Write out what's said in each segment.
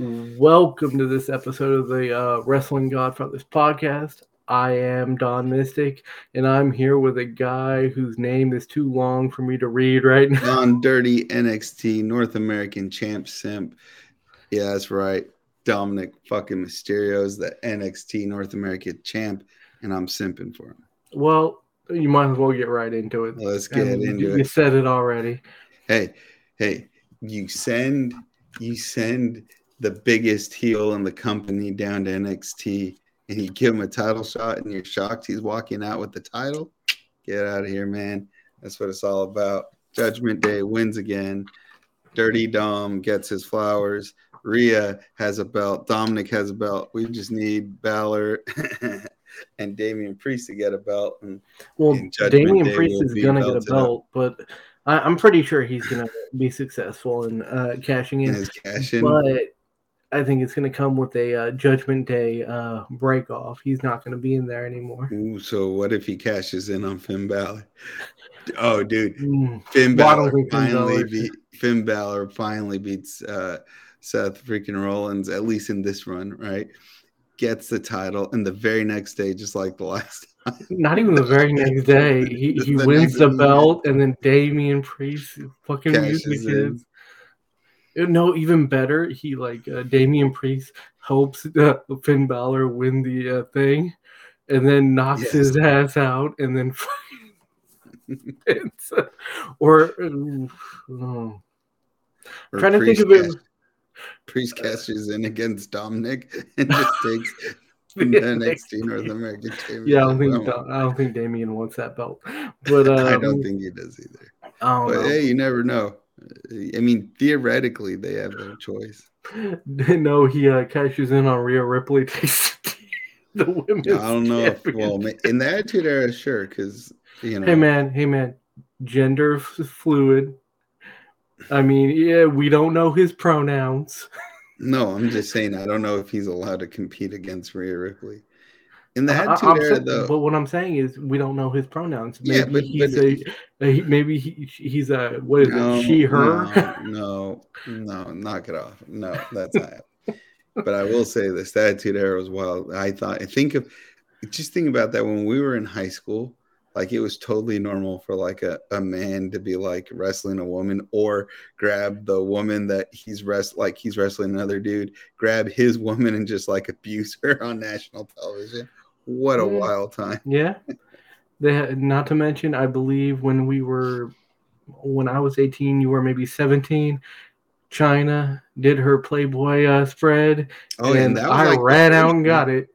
Welcome to this episode of the Wrestling Godfathers podcast. I am Don Mystic, and I'm here with a guy whose name is too long for me to read right now. Non-dirty NXT North American champ simp. Yeah, that's right. Dominic fucking Mysterio is the NXT North American champ, and I'm simping for him. Well, you might as well get right into it. Let's get into it. You said it already. Hey, you send the biggest heel in the company down to NXT, and you give him a title shot, and you're shocked he's walking out with the title? Get out of here, man. That's what it's all about. Judgment Day wins again. Dirty Dom gets his flowers. Rhea has a belt. Dominic has a belt. We just need Balor and Damian Priest to get a belt. And Damian Priest is going to get a belt, but I'm pretty sure he's going to be successful in cashing in. But I think it's going to come with a Judgment Day break-off. He's not going to be in there anymore. Ooh, so what if he cashes in on Finn Balor? Oh, dude. Finn Balor finally beats Seth freaking Rollins, at least in this run, right? Gets the title, and the very next day, just like the last time. Not even the very next day. He wins the belt, and then Damian Priest fucking uses his. No, even better, he Damian Priest helps Finn Balor win the thing, and then knocks his ass out, and then I'm trying to think of it. Priest cashes in against Dominic and just takes the NXT North American Championship. Yeah, I don't think Damian wants that belt, but I don't think he does either. Hey, you never know. I mean, theoretically, they have no choice. No, he cashes in on Rhea Ripley. The women's I don't know. If, well, in the Attitude Era, sure, because you know. Hey man, gender fluid. I mean, yeah, we don't know his pronouns. No, I'm just saying I don't know if he's allowed to compete against Rhea Ripley. In the Attitude Era, though. But what I'm saying is we don't know his pronouns. Maybe she, her? No, knock it off. No, that's not it. But I will say this, the Attitude Era was wild. Think about that when we were in high school. Like, it was totally normal for, like, a man to be, like, wrestling a woman or grab the woman that he's wrestling another dude, grab his woman and just, like, abuse her on national television. What a wild time. Yeah. They had, not to mention, I believe when I was 18, you were maybe 17, China did her Playboy spread. Oh, and that was ran out and got it.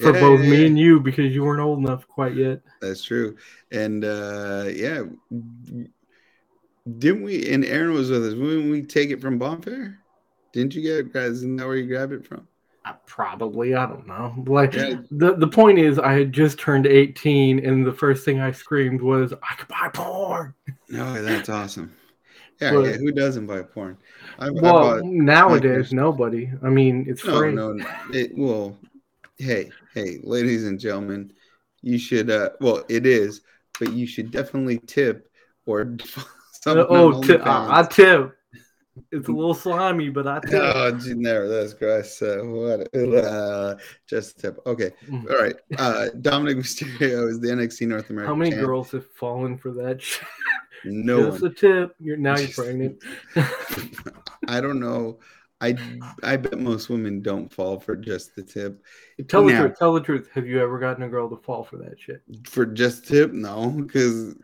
For both me and you, because you weren't old enough quite yet. That's true. And, didn't we, and Aaron was with us, wouldn't we take it from Bonfire? Didn't you get it, guys? Isn't that where you grabbed it from? Probably. I don't know. The point is, I had just turned 18, and the first thing I screamed was, I could buy porn. No, that's awesome. Yeah, but, who doesn't buy porn? I bought nowadays, nobody. I mean, it's free. No. Hey, ladies and gentlemen, you should, it is, but you should definitely tip or something. I tip. It's a little slimy, but I tip. Oh, that's gross. Just tip. Okay. All right. Dominic Mysterio is the NXT North American. How many girls have fallen for that shit? No. Just a tip. You're pregnant. I don't know. I bet most women don't fall for just the tip. Tell the truth. Have you ever gotten a girl to fall for that shit? For just tip? No, because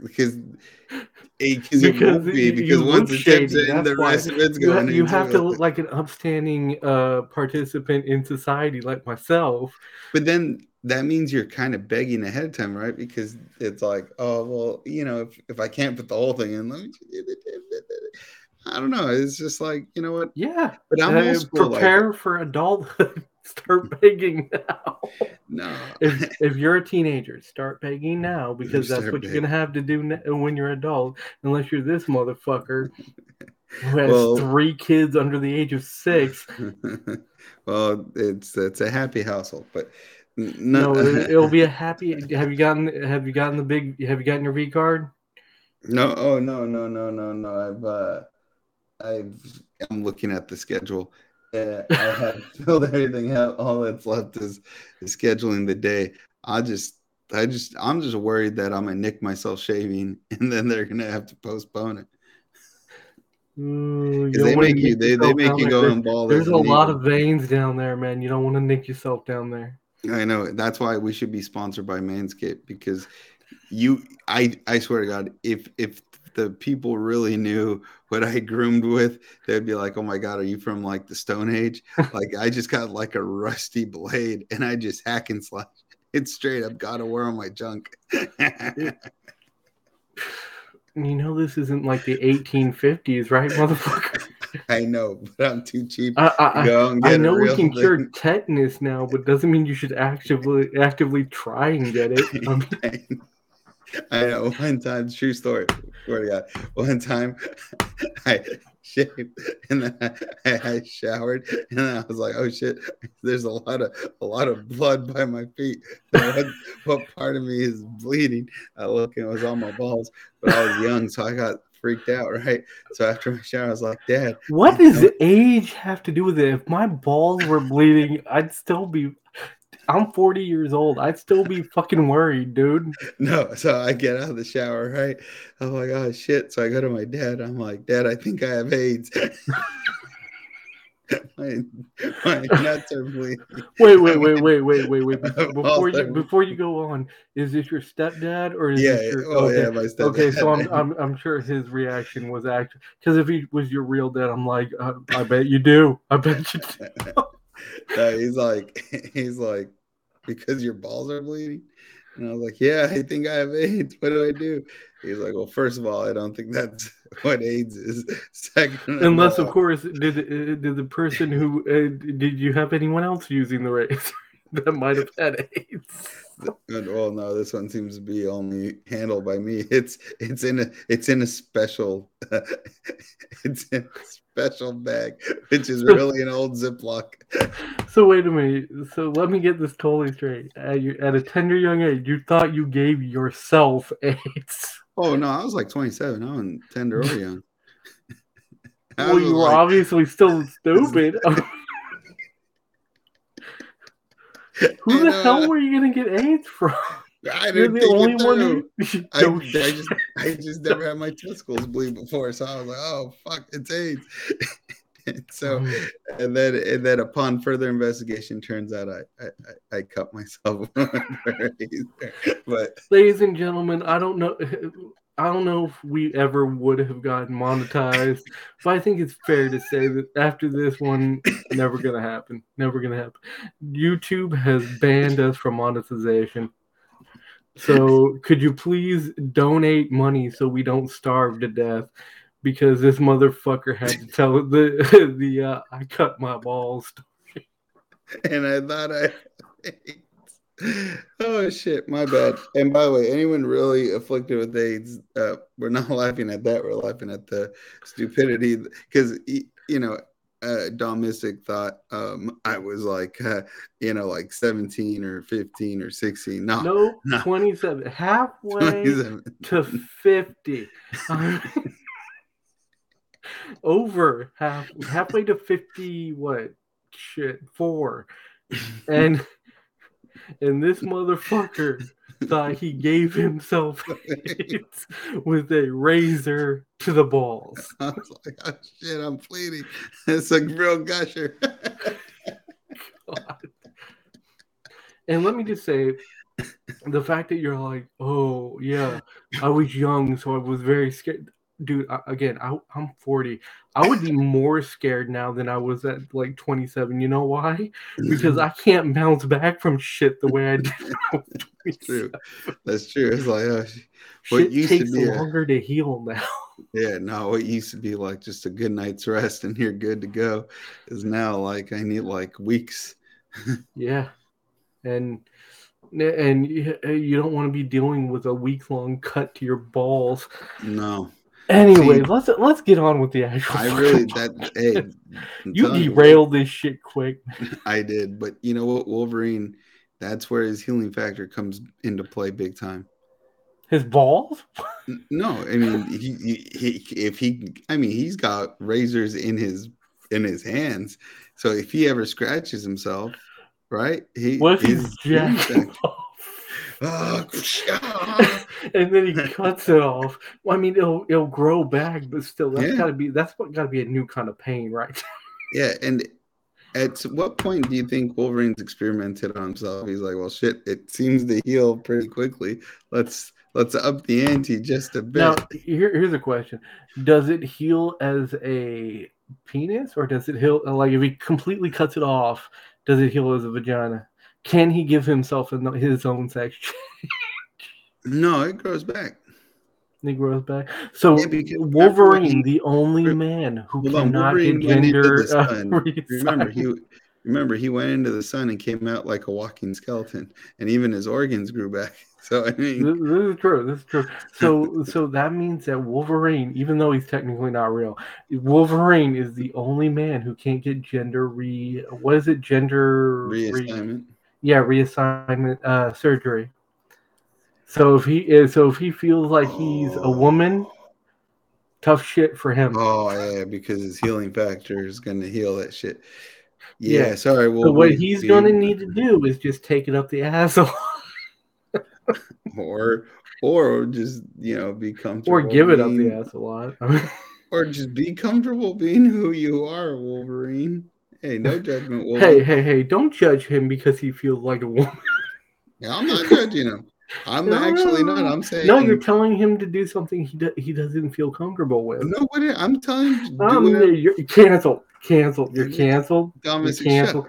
it won't be. Because once the tip's in, the rest of it's going into it. You have to look like an upstanding participant in society like myself. But then that means you're kind of begging ahead of time, right? Because it's like, oh, well, you know, if I can't put the whole thing in, let me just do the tip. I don't know. It's just like, you know what? Yeah. But I'm old school. Prepare for adulthood. Start begging now. No. If you're a teenager, start begging now because that's what you're going to have to do when you're an adult, unless you're this motherfucker who has three kids under the age of 6. Well, it's a happy household, but no. It'll be a happy. Have you gotten your V card? No. Oh, no. I've I'm looking at the schedule. I have filled everything out. All that's left is scheduling the day. I'm just worried that I'm gonna nick myself shaving, and then they're gonna have to postpone it. Ooh, they make you go and ball. There's a lot of veins down there, man. You don't want to nick yourself down there. I know. That's why we should be sponsored by Manscaped, because I swear to God, if the people really knew what I groomed with, they'd be like, "Oh my God, are you from like the Stone Age?" Like I just got like a rusty blade and I just hack and slash it straight. I've got to wear on my junk. You know, this isn't like the 1850s, right, motherfucker? I know, but I'm too cheap. I know we can cure tetanus now, but doesn't mean you should actively try and get it. I know. One time, true story. Swear to God. One time, I shaved and then I showered, and then I was like, "Oh shit! There's a lot of blood by my feet. What part of me is bleeding?" I look, and it was on my balls. But I was young, so I got freaked out, right? So after my shower, I was like, "Dad, what does age have to do with it? If my balls were bleeding, I'd still be." I'm 40 years old. I'd still be fucking worried, dude. No, so I get out of the shower, right? I'm like, oh, shit. So I go to my dad. I'm like, "Dad, I think I have AIDS." my nuts are bleeding. Wait. Before you go on, is this your stepdad or is this your... Oh, okay. Yeah, my stepdad. Okay, so I'm sure his reaction was actually... Because if he was your real dad, I'm like, I bet you do. I bet you do. No, he's like, "Because your balls are bleeding?" And I was like, "Yeah, I think I have AIDS. What do I do?" He's like, "Well, first of all, I don't think that's what AIDS is. Second, unless of course, did the person who did you have anyone else using the razor that might have had AIDS?" Well, no, this one seems to be only handled by me. It's in a special bag, which is really an old Ziploc. So wait a minute. So let me get this totally straight. At a tender young age, you thought you gave yourself AIDS. Oh no, I was like 27. I was tender or young. Well, you were like... obviously still stupid. Who the hell were you gonna get AIDS from? I didn't think it through. I just never had my testicles bleed before, so I was like, "Oh fuck, it's AIDS." and then upon further investigation, turns out I cut myself. But ladies and gentlemen, I don't know if we ever would have gotten monetized, but I think it's fair to say that after this one, never going to happen. Never going to happen. YouTube has banned us from monetization. So could you please donate money so we don't starve to death? Because this motherfucker had to tell the I cut my balls story. And I thought I... Oh shit, my bad. And by the way, anyone really afflicted with AIDS, we're not laughing at that. We're laughing at the stupidity, because you know, Dom Mystic thought I was like, like 17 or 15 or 16. No, 27, halfway 27. To 50. Over halfway to 50. What shit? 4 and. And this motherfucker thought he gave himself AIDS with a razor to the balls. I was like, "Oh shit, I'm bleeding. It's a real gusher." God. And let me just say, the fact that you're like, "Oh yeah, I was young, so I was very scared." Dude, I'm 40. I would be more scared now than I was at like 27. You know why? Because I can't bounce back from shit the way I did. True. That's true. It's like, what used to be longer to heal now. Yeah, no, it used to be like just a good night's rest and you're good to go. Is now like I need like weeks. Yeah, and you don't want to be dealing with a week-long cut to your balls. No. Anyway, let's get on with the actual. I really you derailed this shit quick. I did, but you know what, Wolverine, that's where his healing factor comes into play big time. His balls? No, I mean he he's got razors in his hands. So if he ever scratches himself, right? He's jacked off. And then he cuts it off. Well, I mean, it'll grow back, but still, that's got to be a new kind of pain, right? Yeah, and at what point do you think Wolverine's experimented on himself? He's like, well, shit, it seems to heal pretty quickly. Let's up the ante just a bit. Now, here's a question: does it heal as a penis, or does it heal like if he completely cuts it off? Does it heal as a vagina? Can he give himself his own sex change? No, it grows back. It grows back. So Wolverine, the only man who cannot get gender. Remember, he went into the sun and came out like a walking skeleton, and even his organs grew back. So I mean, this is true. So that means that Wolverine, even though he's technically not real, Wolverine is the only man who can't get gender reassignment? Reassignment surgery. So if he feels like he's a woman, tough shit for him. Oh yeah, because his healing factor is going to heal that shit. Yeah. Sorry. Well, so what he's going to need to do is just take it up the asshole, or just be comfortable, or give it up the ass a lot, or just be comfortable being who you are, Wolverine. Hey, no judgment, Wolverine. Hey! Don't judge him because he feels like a woman. Yeah, I'm not judging him. I'm not. I'm saying no. You're telling him to do something he doesn't feel comfortable with. No, what I'm telling him. You're canceled. Canceled. You're canceled. Thomas, you're canceled.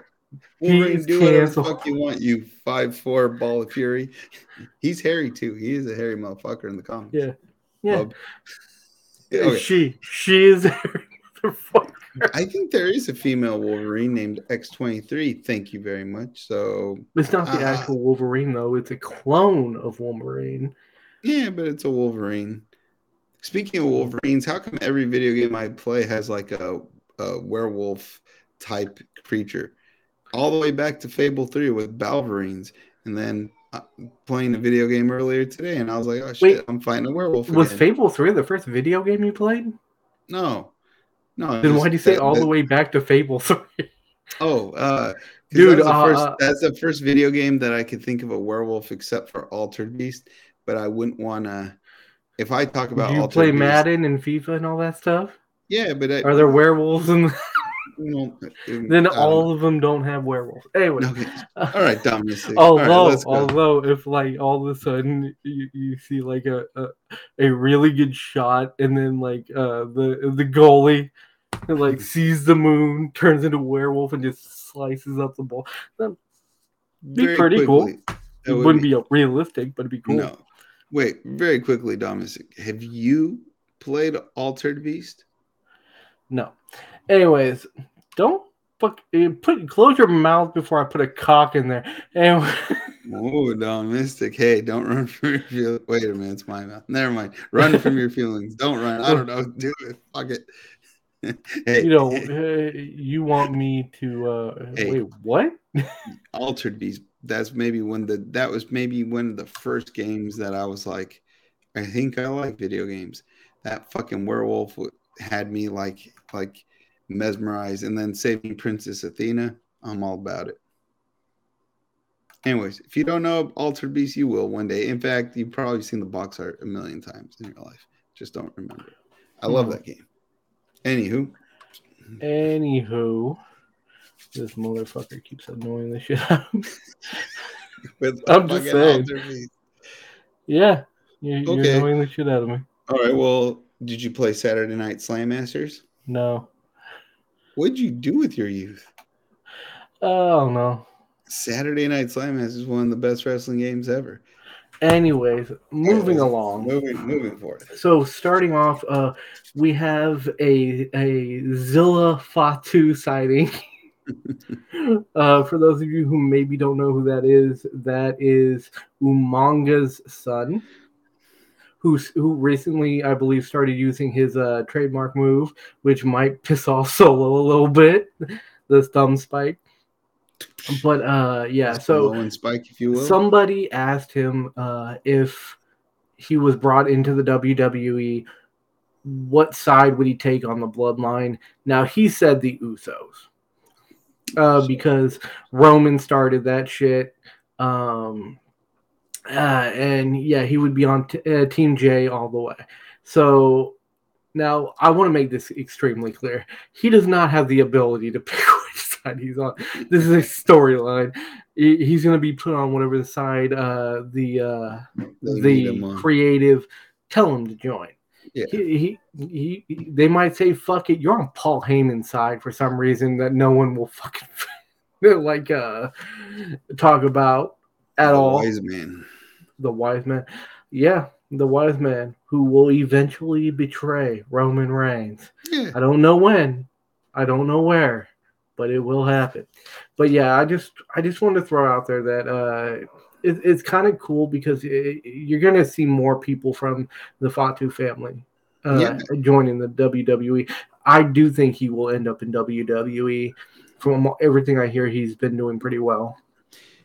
Wolverine, do whatever the fuck you want, you 5'4" ball of fury. He's hairy too. He is a hairy motherfucker in the comics. Yeah. Okay. She is a hairy motherfucker. I think there is a female Wolverine named X-23. Thank you very much. So it's not the actual Wolverine though. It's a clone of Wolverine. Yeah, but it's a Wolverine. Speaking of Wolverines, how come every video game I play has like a werewolf type creature, all the way back to Fable 3 with Balverines, and then playing a video game earlier today, and I was like, oh shit, wait, I'm fighting a werewolf again. Was Fable 3 the first video game you played? No. Then why do you say all the way back to Fable 3? Oh, dude, that's the first video game that I could think of a werewolf, except for Altered Beast. But I wouldn't want to. If I talk about, do you play Madden and FIFA and all that stuff? Yeah, but are there werewolves in the... Then all of them don't have werewolves. Anyway, okay. All right, Dominic. Although, if like all of a sudden you see like a really good shot, and then like the goalie like sees the moon, turns into a werewolf, and just slices up the ball, that'd be pretty quickly. Cool. It wouldn't be realistic, but it'd be cool. No, wait, very quickly, Dominic. Have you played Altered Beast? No. Anyways, close your mouth before I put a cock in there. Anyway. Oh, Domestic. Hey, don't run from your feelings. Wait a minute, it's my mouth. Never mind. Run from your feelings. Don't run. I don't know. Do it. Fuck it. Hey, you want me to? Wait, what? Altered Beast. That was maybe one of the first games that I was like, I think I like video games. That fucking werewolf had me like mesmerized, and then Saving Princess Athena. I'm all about it. Anyways, if you don't know Altered Beast, you will one day. In fact, you've probably seen the box art a million times in your life. Just don't remember it. I love that game. Anywho, this motherfucker keeps annoying the shit out of me. I'm just saying. Yeah, you're annoying the shit out of me. All right, well, did you play Saturday Night Slam Masters? No. What'd you do with your youth? I don't know. Saturday Night Slam Masters is one of the best wrestling games ever. Anyways, moving along. Moving forward. So starting off, we have a Zilla Fatu sighting. For those of you who maybe don't know who that is Umanga's son, who recently, I believe, started using his trademark move, which might piss off Solo a little bit, the thumb spike. But so spike, if you will. Somebody asked him if he was brought into the WWE, what side would he take on the bloodline? Now, he said the Usos. because Roman started that shit. And yeah, he would be on Team J all the way. So now I want to make this extremely clear. He does not have the ability to pick which side he's on. This is a storyline. He's going to be put on whatever the side the creative tell him to join. Yeah. He they might say, fuck it, you're on Paul Heyman's side for some reason that no one will fucking like talk about at all. The wise man. The wise man. Yeah, the wise man who will eventually betray Roman Reigns. Yeah. I don't know when. I don't know where, but it will happen. But yeah, I just wanted to throw out there that it's kind of cool because you're going to see more people from the Fatu family joining the WWE. I do think he will end up in WWE. From everything I hear, he's been doing pretty well.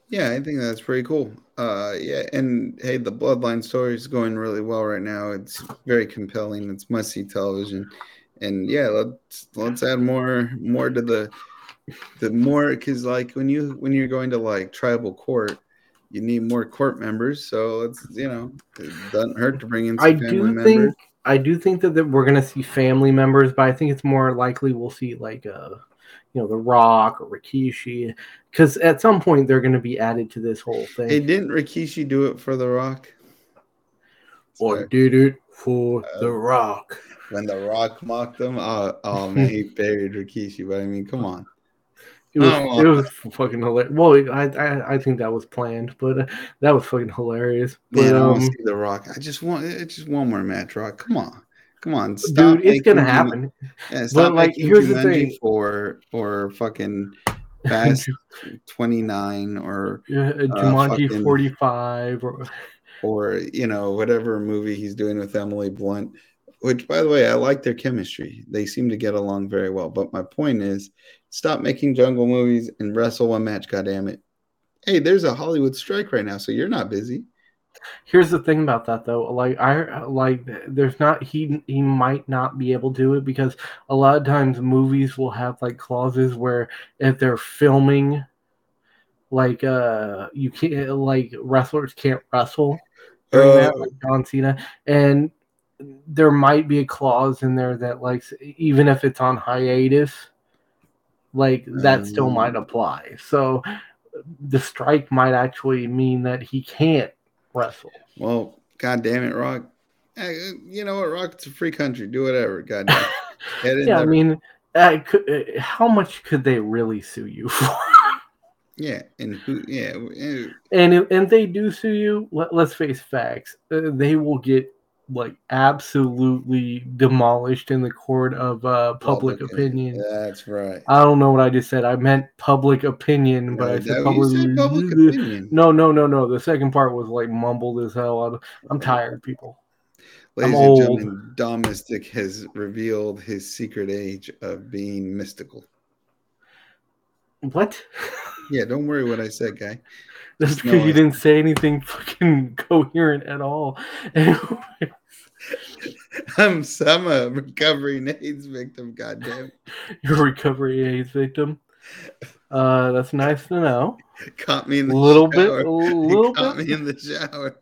Yeah, I think that's pretty cool. Yeah, and hey, the Bloodline story is going really well right now. It's very compelling. It's must-see television. And yeah, let's add more to the more, because like when you're going to like tribal court, you need more court members, so it's, you know, it doesn't hurt to bring in some family members. I do think that we're going to see family members, but I think it's more likely we'll see like The Rock or Rikishi, because at some point they're going to be added to this whole thing. Hey, didn't Rikishi do it for The Rock? Or did it for The Rock? When The Rock mocked him, oh man, he buried Rikishi. But I mean, come on. It was fucking hilarious. Well, I think that was planned, but that was fucking hilarious. But, man, I want to see The Rock. I just want one more match, Rock. Come on, stop, dude. It's gonna happen. Yeah, but like, here's the thing: or fucking Fast 29, or Jumanji 45, or you know, whatever movie he's doing with Emily Blunt. Which, by the way, I like their chemistry. They seem to get along very well. But my point is, stop making jungle movies and wrestle one match, goddammit. Hey, there's a Hollywood strike right now, so you're not busy. Here's the thing about that, though. Like, there's not, he might not be able to do it because a lot of times movies will have, like, clauses where if they're filming, like, you can't, like, wrestlers can't wrestle during that, like John Cena. And there might be a clause in there that, like, even if it's on hiatus, like, that still might apply. So the strike might actually mean that he can't wrestle. Well, goddamn it, Rock. Hey, you know what, Rock? It's a free country. Do whatever. Goddamn. Yeah, I mean, how much could they really sue you for? Yeah, and who? Yeah, and they do sue you. Let's face facts. They will get, like, absolutely demolished in the court of public opinion. That's right. I don't know what I just said. I meant public opinion, but I said public opinion. No. The second part was like mumbled as hell. I'm tired, people. Ladies and gentlemen, Dom Mystic has revealed his secret age of being mystical. What? Yeah, don't worry what I said, guy. That's because you didn't say anything fucking coherent at all. I'm a recovering AIDS victim, goddamn. You're a recovering AIDS victim. That's nice to know. Caught me in the shower. Me in the shower.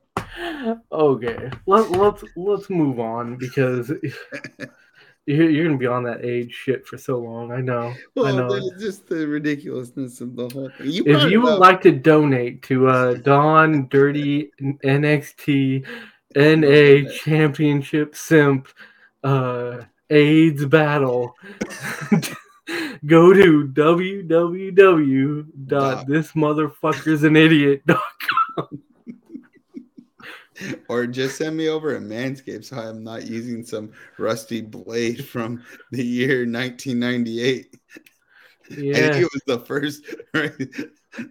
Okay. Let's move on because you're gonna be on that age shit for so long. I know. Well, I know. Just the ridiculousness of the whole thing. If you would like to donate to Don Dirty NXT NA Championship Simp AIDS Battle, go to www.thismotherfuckersanidiot.com. Or just send me over a Manscaped so I'm not using some rusty blade from the year 1998. Yeah. I think it was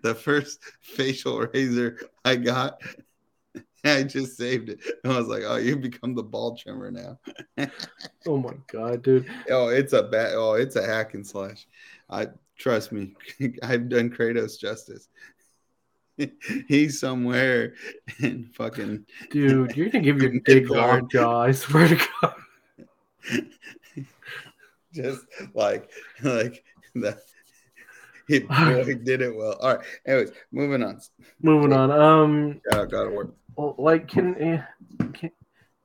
the first facial razor I got. I just saved it. And I was like, oh, you've become the ball trimmer now. Oh, my God, dude. Oh, it's a hack and slash. Trust me, I've done Kratos justice. He's somewhere and fucking... Dude, you're going to give your big hard jaw, I swear to God. Just like the... He really did it well. All right. Anyways, moving on. Gotta work. Well, like, can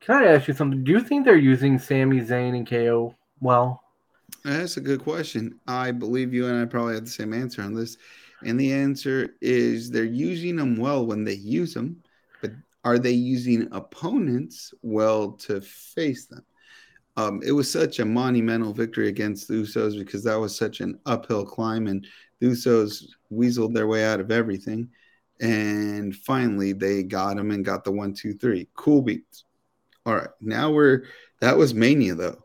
I ask you something? Do you think they're using Sami Zayn and KO well? That's a good question. I believe you and I probably have the same answer on this. And the answer is they're using them well when they use them, but are they using opponents well to face them? It was such a monumental victory against the Usos because that was such an uphill climb, and the Usos weaseled their way out of everything. And finally, they got him and got the 1-2-3. Cool beats. All right. That was Mania, though.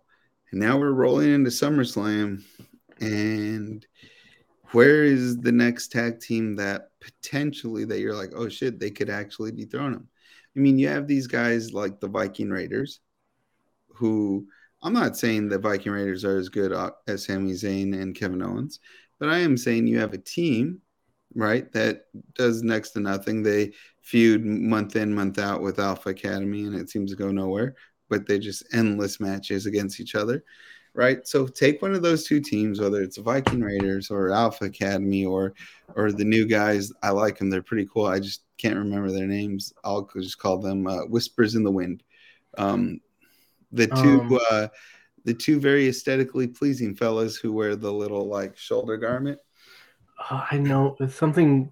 And now we're rolling into SummerSlam. And where is the next tag team that potentially that you're like, oh, shit, they could actually dethrone him? I mean, you have these guys like the Viking Raiders, who I'm not saying the Viking Raiders are as good as Sami Zayn and Kevin Owens, but I am saying you have a team, right, that does next to nothing. They feud month in, month out with Alpha Academy, and it seems to go nowhere, but they just endless matches against each other, right? So take one of those two teams, whether it's Viking Raiders or Alpha Academy or the new guys. I like them. They're pretty cool. I just can't remember their names. I'll just call them Whispers in the Wind. The two very aesthetically pleasing fellas who wear the little like shoulder garment. I know it's something.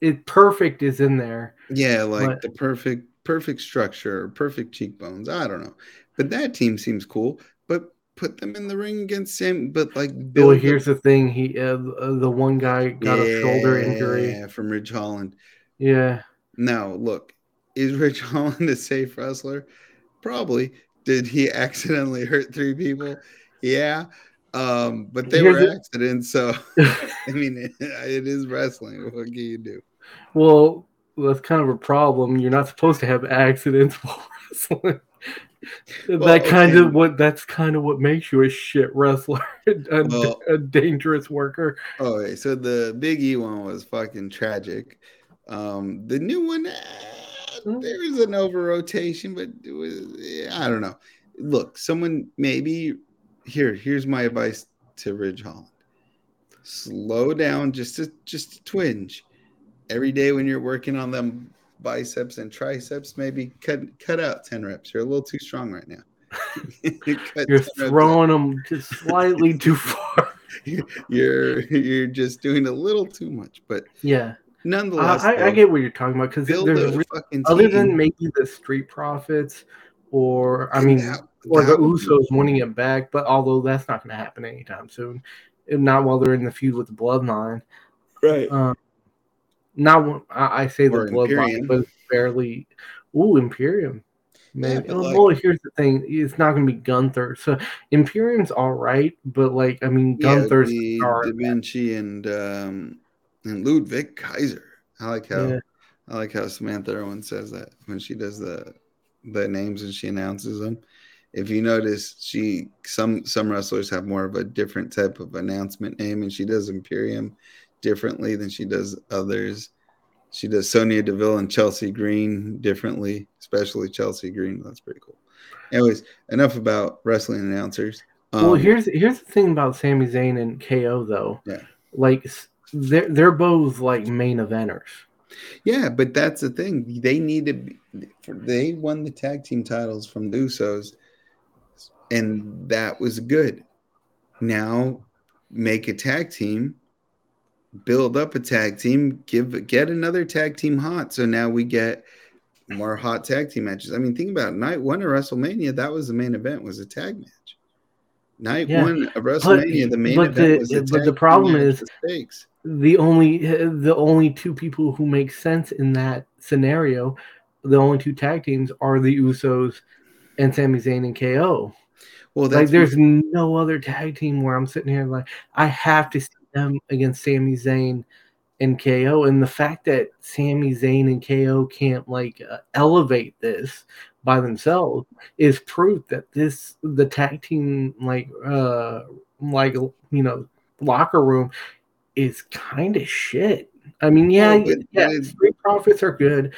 It perfect is in there. Yeah, like the perfect structure, perfect cheekbones. I don't know, but that team seems cool. But put them in the ring against Sam. But like, Bill, well, here's the thing. He the one guy got a shoulder injury. Yeah, from Ridge Holland. Yeah. Now look, is Ridge Holland a safe wrestler? Probably. Did he accidentally hurt three people? Yeah. But they were accidents. So, I mean, it is wrestling. What can you do? Well, that's kind of a problem. You're not supposed to have accidents while wrestling. That's kind of what makes you a shit wrestler, a dangerous worker. Oh, okay, so the Big E one was fucking tragic. The new one... there is an over-rotation, but it was, I don't know. Look, someone maybe... Here's my advice to Ridge Holland. Slow down just a twinge. Every day when you're working on them biceps and triceps, maybe cut out 10 reps. You're a little too strong right now. You're throwing them just slightly too far. You're just doing a little too much, but... yeah. Nonetheless, I get what you're talking about because other than maybe the Street Profits or the Usos winning it back, but although that's not going to happen anytime soon, not while they're in the feud with the Bloodline, right? Not I say the Bloodline, but barely. Ooh, Imperium, man. Yeah, well, here's the thing: it's not going to be Gunther. So Imperium's all right, but like Gunther's the star. Da Vinci and Ludwig Kaiser. I like how Samantha Irwin says that when she does the names and she announces them. If you notice, some wrestlers have more of a different type of announcement name, and she does Imperium differently than she does others. She does Sonya Deville and Chelsea Green differently, especially Chelsea Green. That's pretty cool. Anyways, enough about wrestling announcers. Well, here's the thing about Sami Zayn and KO though. Yeah, like. They're both like main eventers. Yeah, but that's the thing. They won the tag team titles from the Usos, and that was good. Now make a tag team, build up a tag team, get another tag team hot. So now we get more hot tag team matches. I mean, think about it. Night one of WrestleMania, that was the main event, was a tag match. Night one of WrestleMania, the main event was a tag team match. But the problem is the only two people who make sense in that scenario, the only two tag teams are the Usos and Sami Zayn and KO. Well, that's there's no other tag team where I'm sitting here like I have to see them against Sami Zayn and KO, and the fact that Sami Zayn and KO can't elevate this by themselves is proof that the tag team locker room is kind of shit. I mean, Street Profits are good,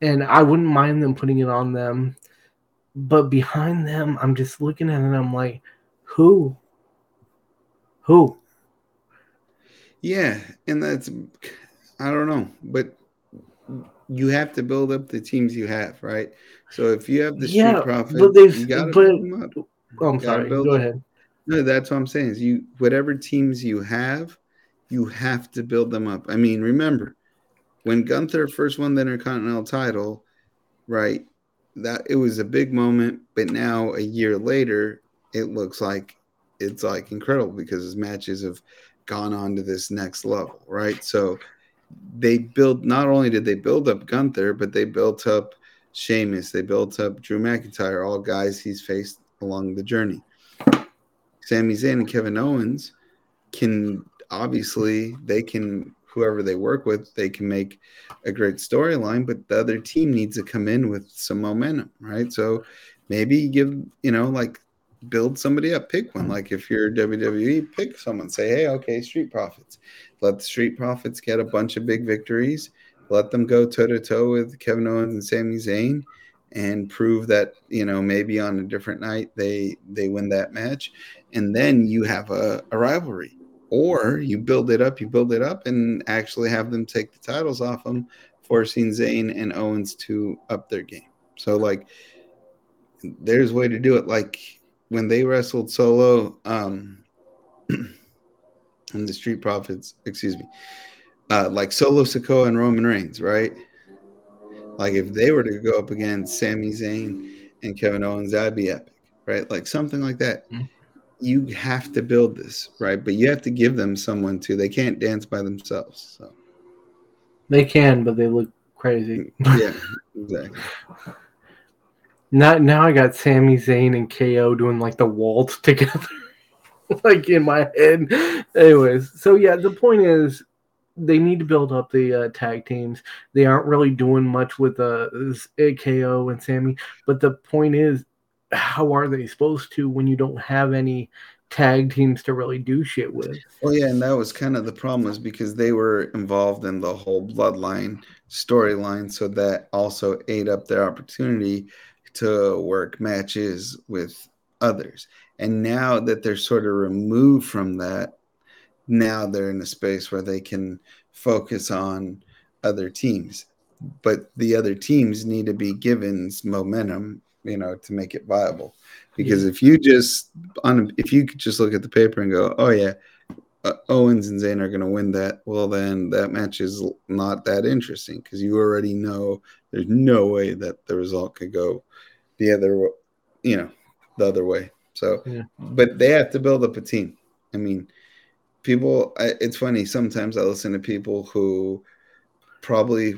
and I wouldn't mind them putting it on them. But behind them, I'm just looking at it and I'm like, who? Yeah, and that's, I don't know, but you have to build up the teams you have, right? So if you have the Street Profits, you got to build them up. Oh, I'm sorry. Go ahead. No, that's what I'm saying. Is you whatever teams you have to build them up. I mean, remember when Gunther first won the Intercontinental title, right? That it was a big moment, but now a year later, it looks like it's like incredible because his matches have gone on to this next level, right? So they built, not only did they build up Gunther, but they built up Sheamus, they built up Drew McIntyre, all guys he's faced along the journey. Sami Zayn and Kevin Owens can obviously, they can, whoever they work with, they can make a great storyline, but the other team needs to come in with some momentum, right? So maybe give, you know, like build somebody up, pick one. Like if you're WWE, pick someone, say, hey, okay, Street Profits. Let the Street Profits get a bunch of big victories. Let them go toe-to-toe with Kevin Owens and Sami Zayn and prove that, you know, maybe on a different night they win that match. And then you have a rivalry. Or you build it up, and actually have them take the titles off them, forcing Zayn and Owens to up their game. So, like, there's a way to do it. Like, when they wrestled Solo and the Street Profits, like Solo Sikoa and Roman Reigns, right? Like, if they were to go up against Sami Zayn and Kevin Owens, that'd be epic, right? Like, something like that. Mm-hmm. You have to build this, right? But you have to give them someone to. They can't dance by themselves. So they can, but they look crazy. Yeah, exactly. Now I got Sami Zayn and KO doing like the waltz together, like in my head. Anyways, so yeah, the point is they need to build up the tag teams. They aren't really doing much with KO and Sami, but the point is, how are they supposed to when you don't have any tag teams to really do shit with? Well, yeah, and that was kind of the problem, is because they were involved in the whole bloodline storyline, so that also ate up their opportunity to work matches with others. And now that they're sort of removed from that, now they're in a space where they can focus on other teams. But the other teams need to be given momentum, you know, to make it viable, because if you could just look at the paper and go, oh yeah, Owens and Zayn are going to win that, well then that match is not that interesting, because you already know there's no way that the result could go the other way. So, yeah. But they have to build up a team. I mean, it's funny sometimes I listen to people who probably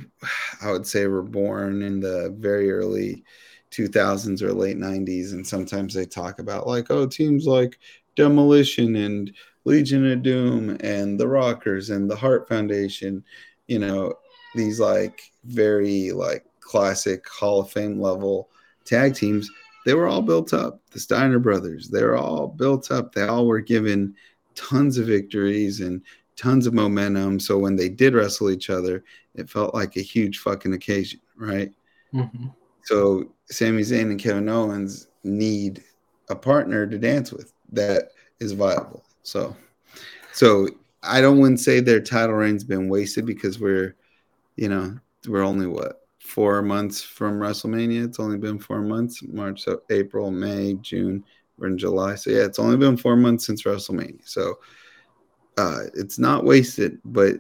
I would say were born in the very early 2000s or late 90s, and sometimes they talk about like, oh, teams like Demolition and Legion of Doom and the Rockers and the Hart Foundation, you know, these like very like classic Hall of Fame level tag teams. They were all built up. The Steiner brothers, they're all built up. They all were given tons of victories and tons of momentum. So when they did wrestle each other, it felt like a huge fucking occasion, right? Mm-hmm. So Sami Zayn and Kevin Owens need a partner to dance with that is viable. So I don't want to say their title reign's been wasted, because we're only 4 months from WrestleMania. It's only been 4 months, March, so April, May, June, we're in July. So yeah, it's only been 4 months since WrestleMania. So it's not wasted, but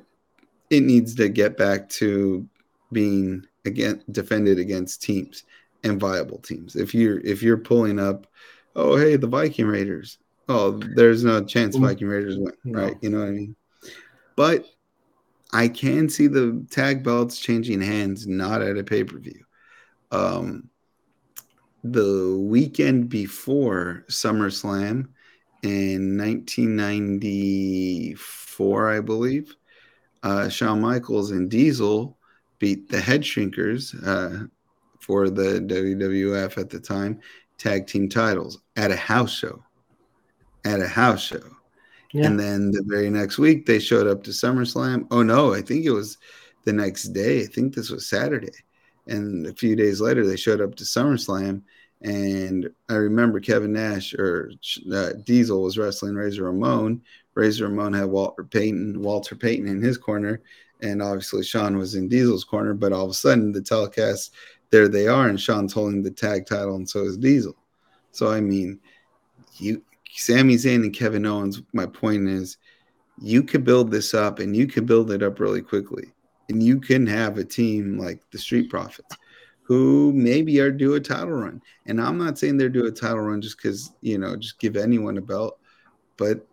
it needs to get back to being defended against teams and viable teams. If you're pulling up, oh hey, the Viking Raiders. Oh, there's no chance Viking Raiders win, right? No. You know what I mean? But I can see the tag belts changing hands, not at a pay-per-view. The weekend before SummerSlam in 1994, I believe, Shawn Michaels and Diesel beat the Head Shrinkers for the WWF at the time tag team titles at a house show. Yeah. And then the very next week they showed up to SummerSlam. Oh no, I think it was the next day. I think this was Saturday. And a few days later they showed up to SummerSlam, and I remember Kevin Nash or Diesel was wrestling Razor Ramon. Razor Ramon had Walter Payton in his corner, and obviously Shawn was in Diesel's corner, but all of a sudden the telecast, there they are, and Shawn's holding the tag title, and so is Diesel. So, I mean, Sami Zayn and Kevin Owens, my point is, you could build this up, and you could build it up really quickly, and you can have a team like the Street Profits, who maybe are due a title run. And I'm not saying they're due a title run just because, you know, just give anyone a belt, but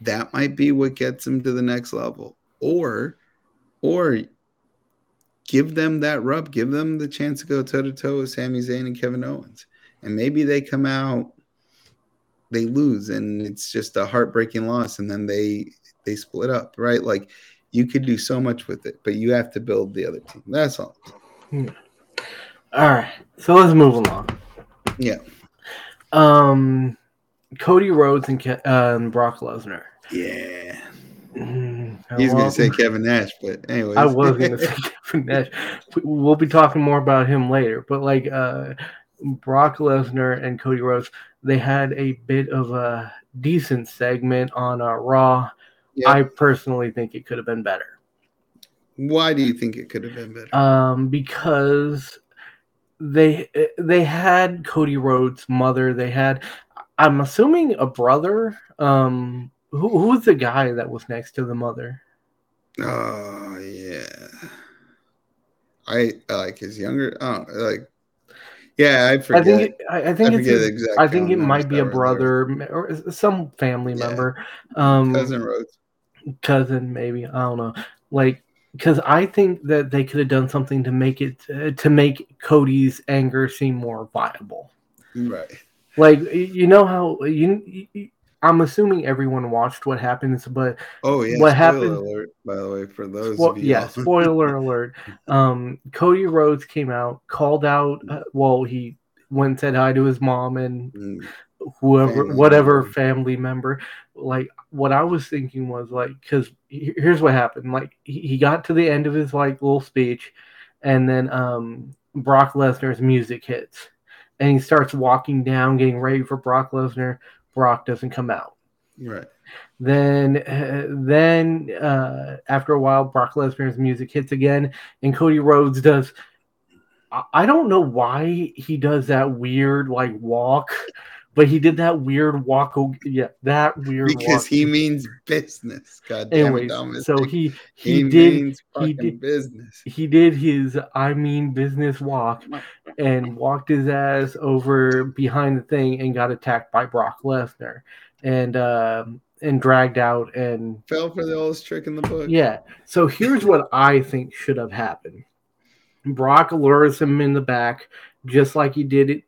that might be what gets them to the next level. Or give them that rub, give them the chance to go toe-to-toe with Sami Zayn and Kevin Owens. And maybe they come out, they lose, and it's just a heartbreaking loss, and then they split up, right? Like, you could do so much with it, but you have to build the other team. That's all. Yeah. All right, so let's move along. Yeah. Cody Rhodes and Brock Lesnar. Yeah. He's going to say Kevin Nash, but anyways. I was going to say Kevin Nash. We'll be talking more about him later. But, like, Brock Lesnar and Cody Rhodes, they had a bit of a decent segment on Raw. Yeah. I personally think it could have been better. Why do you think it could have been better? Because they had Cody Rhodes' mother. They had, I'm assuming, a brother. Who was the guy that was next to the mother? Oh, yeah. I like his younger. Oh, like, yeah, I forget. I think it might be a brother or some family member. Cousin Rhodes. Cousin, maybe. I don't know. Like, because I think that they could have done something to make it to make Cody's anger seem more viable. Right. Like, you know how you I'm assuming everyone watched what happens, but what happened? Alert, by the way, for those of you. Yeah, spoiler alert. Cody Rhodes came out, called out. Well, he went and said hi to his mom and family member. Like, what I was thinking was, like, because here's what happened. Like, he got to the end of his, like, little speech, and then Brock Lesnar's music hits, and he starts walking down, getting ready for Brock Lesnar. Brock doesn't come out. Right. Then after a while, Brock Lesnar's music hits again, and Cody Rhodes does. I don't know why he does that weird, like, walk, but he did that weird walk. Yeah, that weird walk. Because he means business. God damn it, Dominic. So he did business. He did his I mean business walk. And walked his ass over behind the thing and got attacked by Brock Lesnar and dragged out and fell for the oldest trick in the book. Yeah. So here's what I think should have happened. Brock lures him in the back just like he did,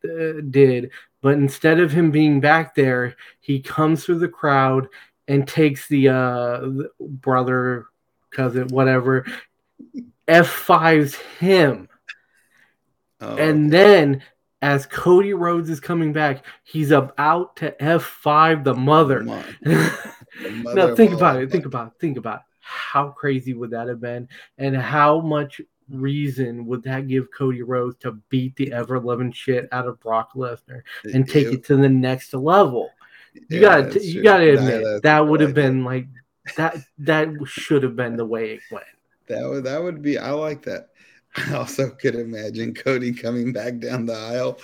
but instead of him being back there, he comes through the crowd and takes the brother, cousin, whatever, F5s him. Oh, and then, as Cody Rhodes is coming back, he's about to F5 the mother. The mother now, think about it. How crazy would that have been? And how much reason would that give Cody Rhodes to beat the ever-loving shit out of Brock Lesnar and take it to the next level? You gotta admit, that would have been like that. That should have been the way it went. That would be. I like that. I also could imagine Cody coming back down the aisle.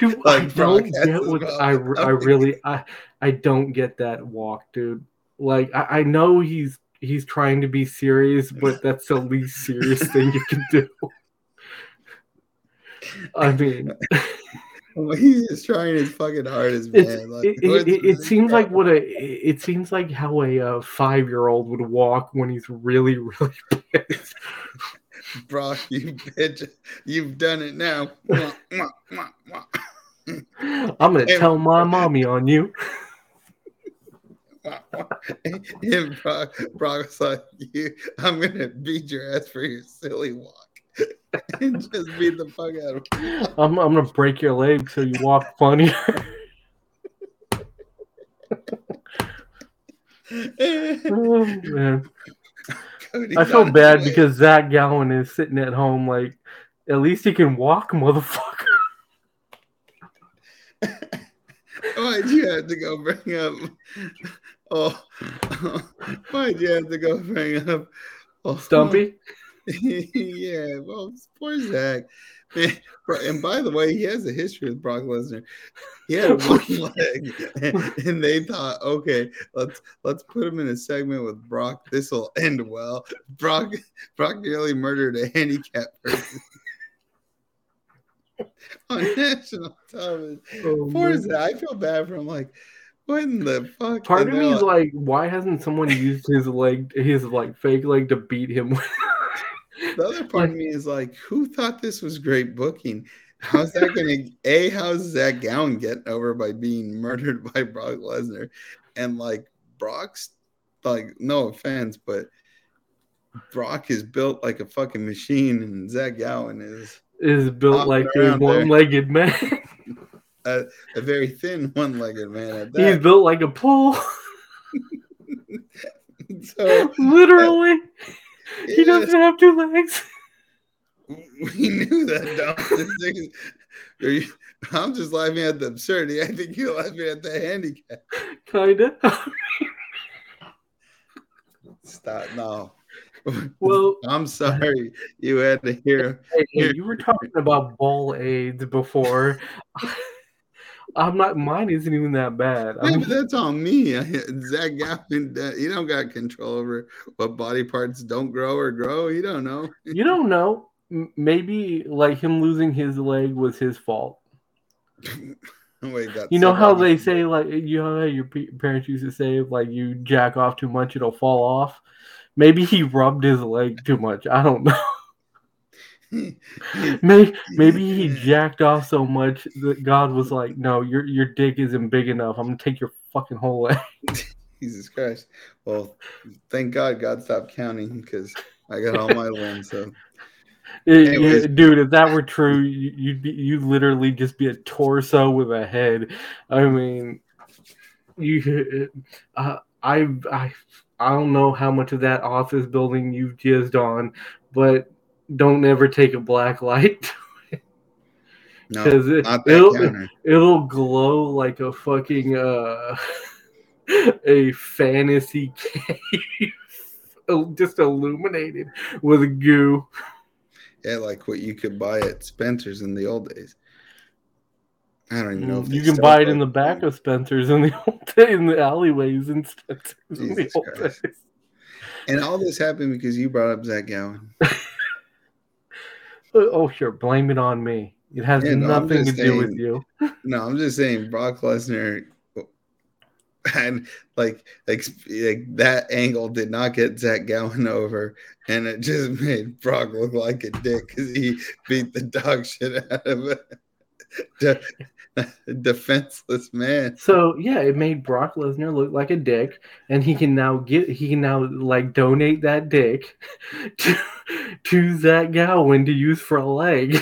Dude, like, I don't get what I don't get that walk, dude. Like, I know he's trying to be serious, but that's the least serious thing you can do. I mean, he's just trying his fucking hardest, man. Like, it seems like how a 5-year-old would walk when he's really, really pissed. Brock, you bitch, you've done it now. I'm gonna tell my mommy on you. And Brock was like, I'm gonna beat your ass for your silly walk. And just beat the fuck out of him. I'm gonna break your leg so you walk funnier. Oh, man. Cody, I feel bad because Zach Gowen is sitting at home like, at least he can walk, motherfucker. Oh, Why'd you have to go bring up? Oh, why'd you have to go bring up? Oh, Stumpy? Yeah, well, poor Zach. Man, and by the way, he has a history with Brock Lesnar. He had one leg, and they thought, okay, let's put him in a segment with Brock. This will end well. Brock nearly murdered a handicapped person on national television. Oh, poor Zach. I feel bad for him. Like, what in the fuck? Part of me is like, why hasn't someone used his fake leg to beat him with? The other part of me is like, who thought this was great booking? How's that going to, how's Zach Gowen getting over by being murdered by Brock Lesnar? And like, Brock's, like, no offense, but Brock is built like a fucking machine, and Zach Gowen is built like a one-legged man. A very thin one-legged man at that. He's built like a pole. So, literally. He doesn't have two legs. We knew that, Dom. I'm just laughing at the absurdity. I think you're laughing at the handicap. Kinda. Stop. No. Well, I'm sorry you had to hear. Hey, you were talking about ball aids before. I'm not. Mine isn't even that bad. Yeah, but that's on me. Zach Gowen, you don't got control over what body parts don't grow or grow. You don't know. You don't know. Maybe like him losing his leg was his fault. Wait, that's you know so how funny. They say like you know how your parents used to say if like you jack off too much it'll fall off. Maybe he rubbed his leg too much. I don't know. Maybe he jacked off so much that God was like, no, your dick isn't big enough. I'm going to take your fucking whole leg. Jesus Christ. Well, thank God God stopped counting because I got all my limbs. So. Dude, if that were true, you'd literally just be a torso with a head. I mean, I don't know how much of that office building you've jizzed on, but don't ever take a black light to it. No, it'll glow like a fucking a fantasy cave, just illuminated with goo. Yeah, like what you could buy at Spencer's in the old days. I don't even know. If you can buy it in the back of Spencer's in the old days, in the alleyways in Spencer's in the old days. And all this happened because you brought up Zach Gowen. Oh, sure. Blame it on me. It has nothing to do with you. No, I'm just saying Brock Lesnar and like that angle did not get Zach Gowen over, and it just made Brock look like a dick because he beat the dog shit out of a defenseless man. So yeah, it made Brock Lesnar look like a dick, and he can now donate that dick to Zach Gowen to use for a leg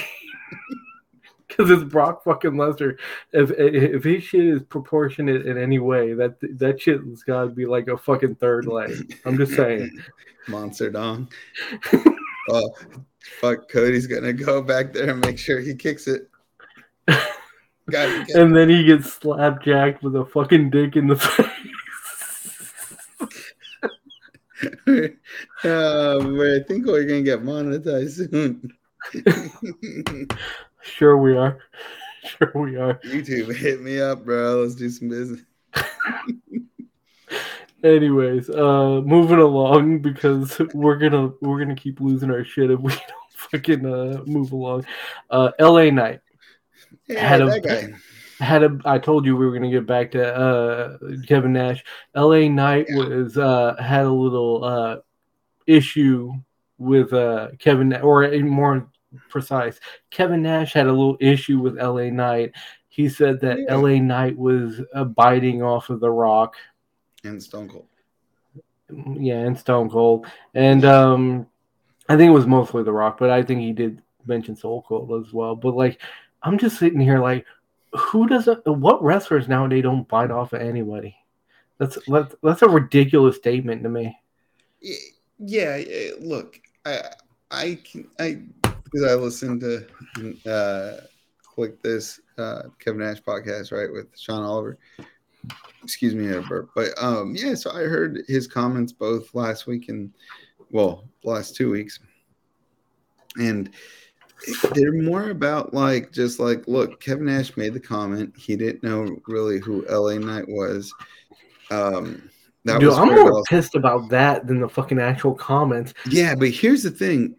because it's Brock fucking Lesnar. If his shit is proportionate in any way, that shit's got to be like a fucking third leg. I'm just saying, Monster Dong. Oh fuck, Cody's gonna go back there and make sure he kicks it. And then he gets slapjacked with a fucking dick in the face. I think we're gonna get monetized soon. Sure we are. YouTube, hit me up, bro. Let's do some business. Anyways, moving along because we're gonna keep losing our shit if we don't fucking move along. LA Knight. Yeah, I told you we were going to get back to Kevin Nash. LA Knight had a little issue with Kevin, or more precise, Kevin Nash had a little issue with LA Knight. He said that LA Knight was biting off of The Rock and Stone Cold. Yeah, and Stone Cold, and I think it was mostly The Rock, but I think he did mention Stone Cold as well. But like. I'm just sitting here like, what wrestlers nowadays don't bite off of anybody? That's a ridiculous statement to me. Yeah, look, I listen to click this Kevin Nash podcast, right, with Sean Oliver. Excuse me, Edward. But yeah, so I heard his comments both last week and, well, the last 2 weeks. And they're more about like, just like, look, Kevin Nash made the comment. He didn't know really who LA Knight was. Dude, was I'm more awesome. Pissed about that than the fucking actual comments. Yeah, but here's the thing.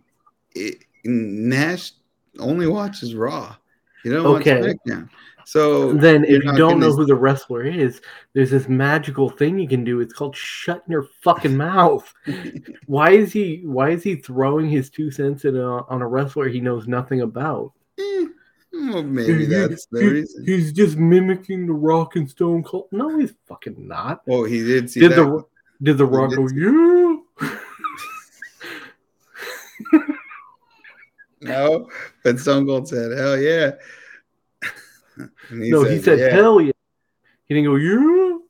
Nash only watches Raw. You don't watch SmackDown. So then if you don't know who the wrestler is, there's this magical thing you can do. It's called shutting your fucking mouth. Why is he throwing his 2 cents on a wrestler he knows nothing about? Well, maybe that's the reason. He's just mimicking The Rock and Stone Cold. No, he's fucking not. Oh, he did see that. Did The Rock go, you? No, but Stone Cold said, hell yeah. No, he said, hell yeah. He didn't go, you?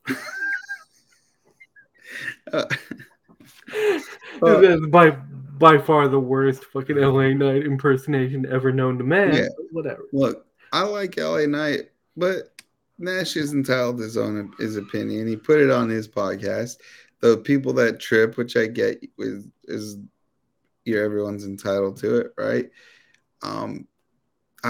That's by far the worst fucking LA Knight impersonation ever known to man. Yeah. Whatever. Look, I like LA Knight, but Nash is entitled to his opinion. He put it on his podcast. The people that trip, which I get, is everyone's entitled to it, right? I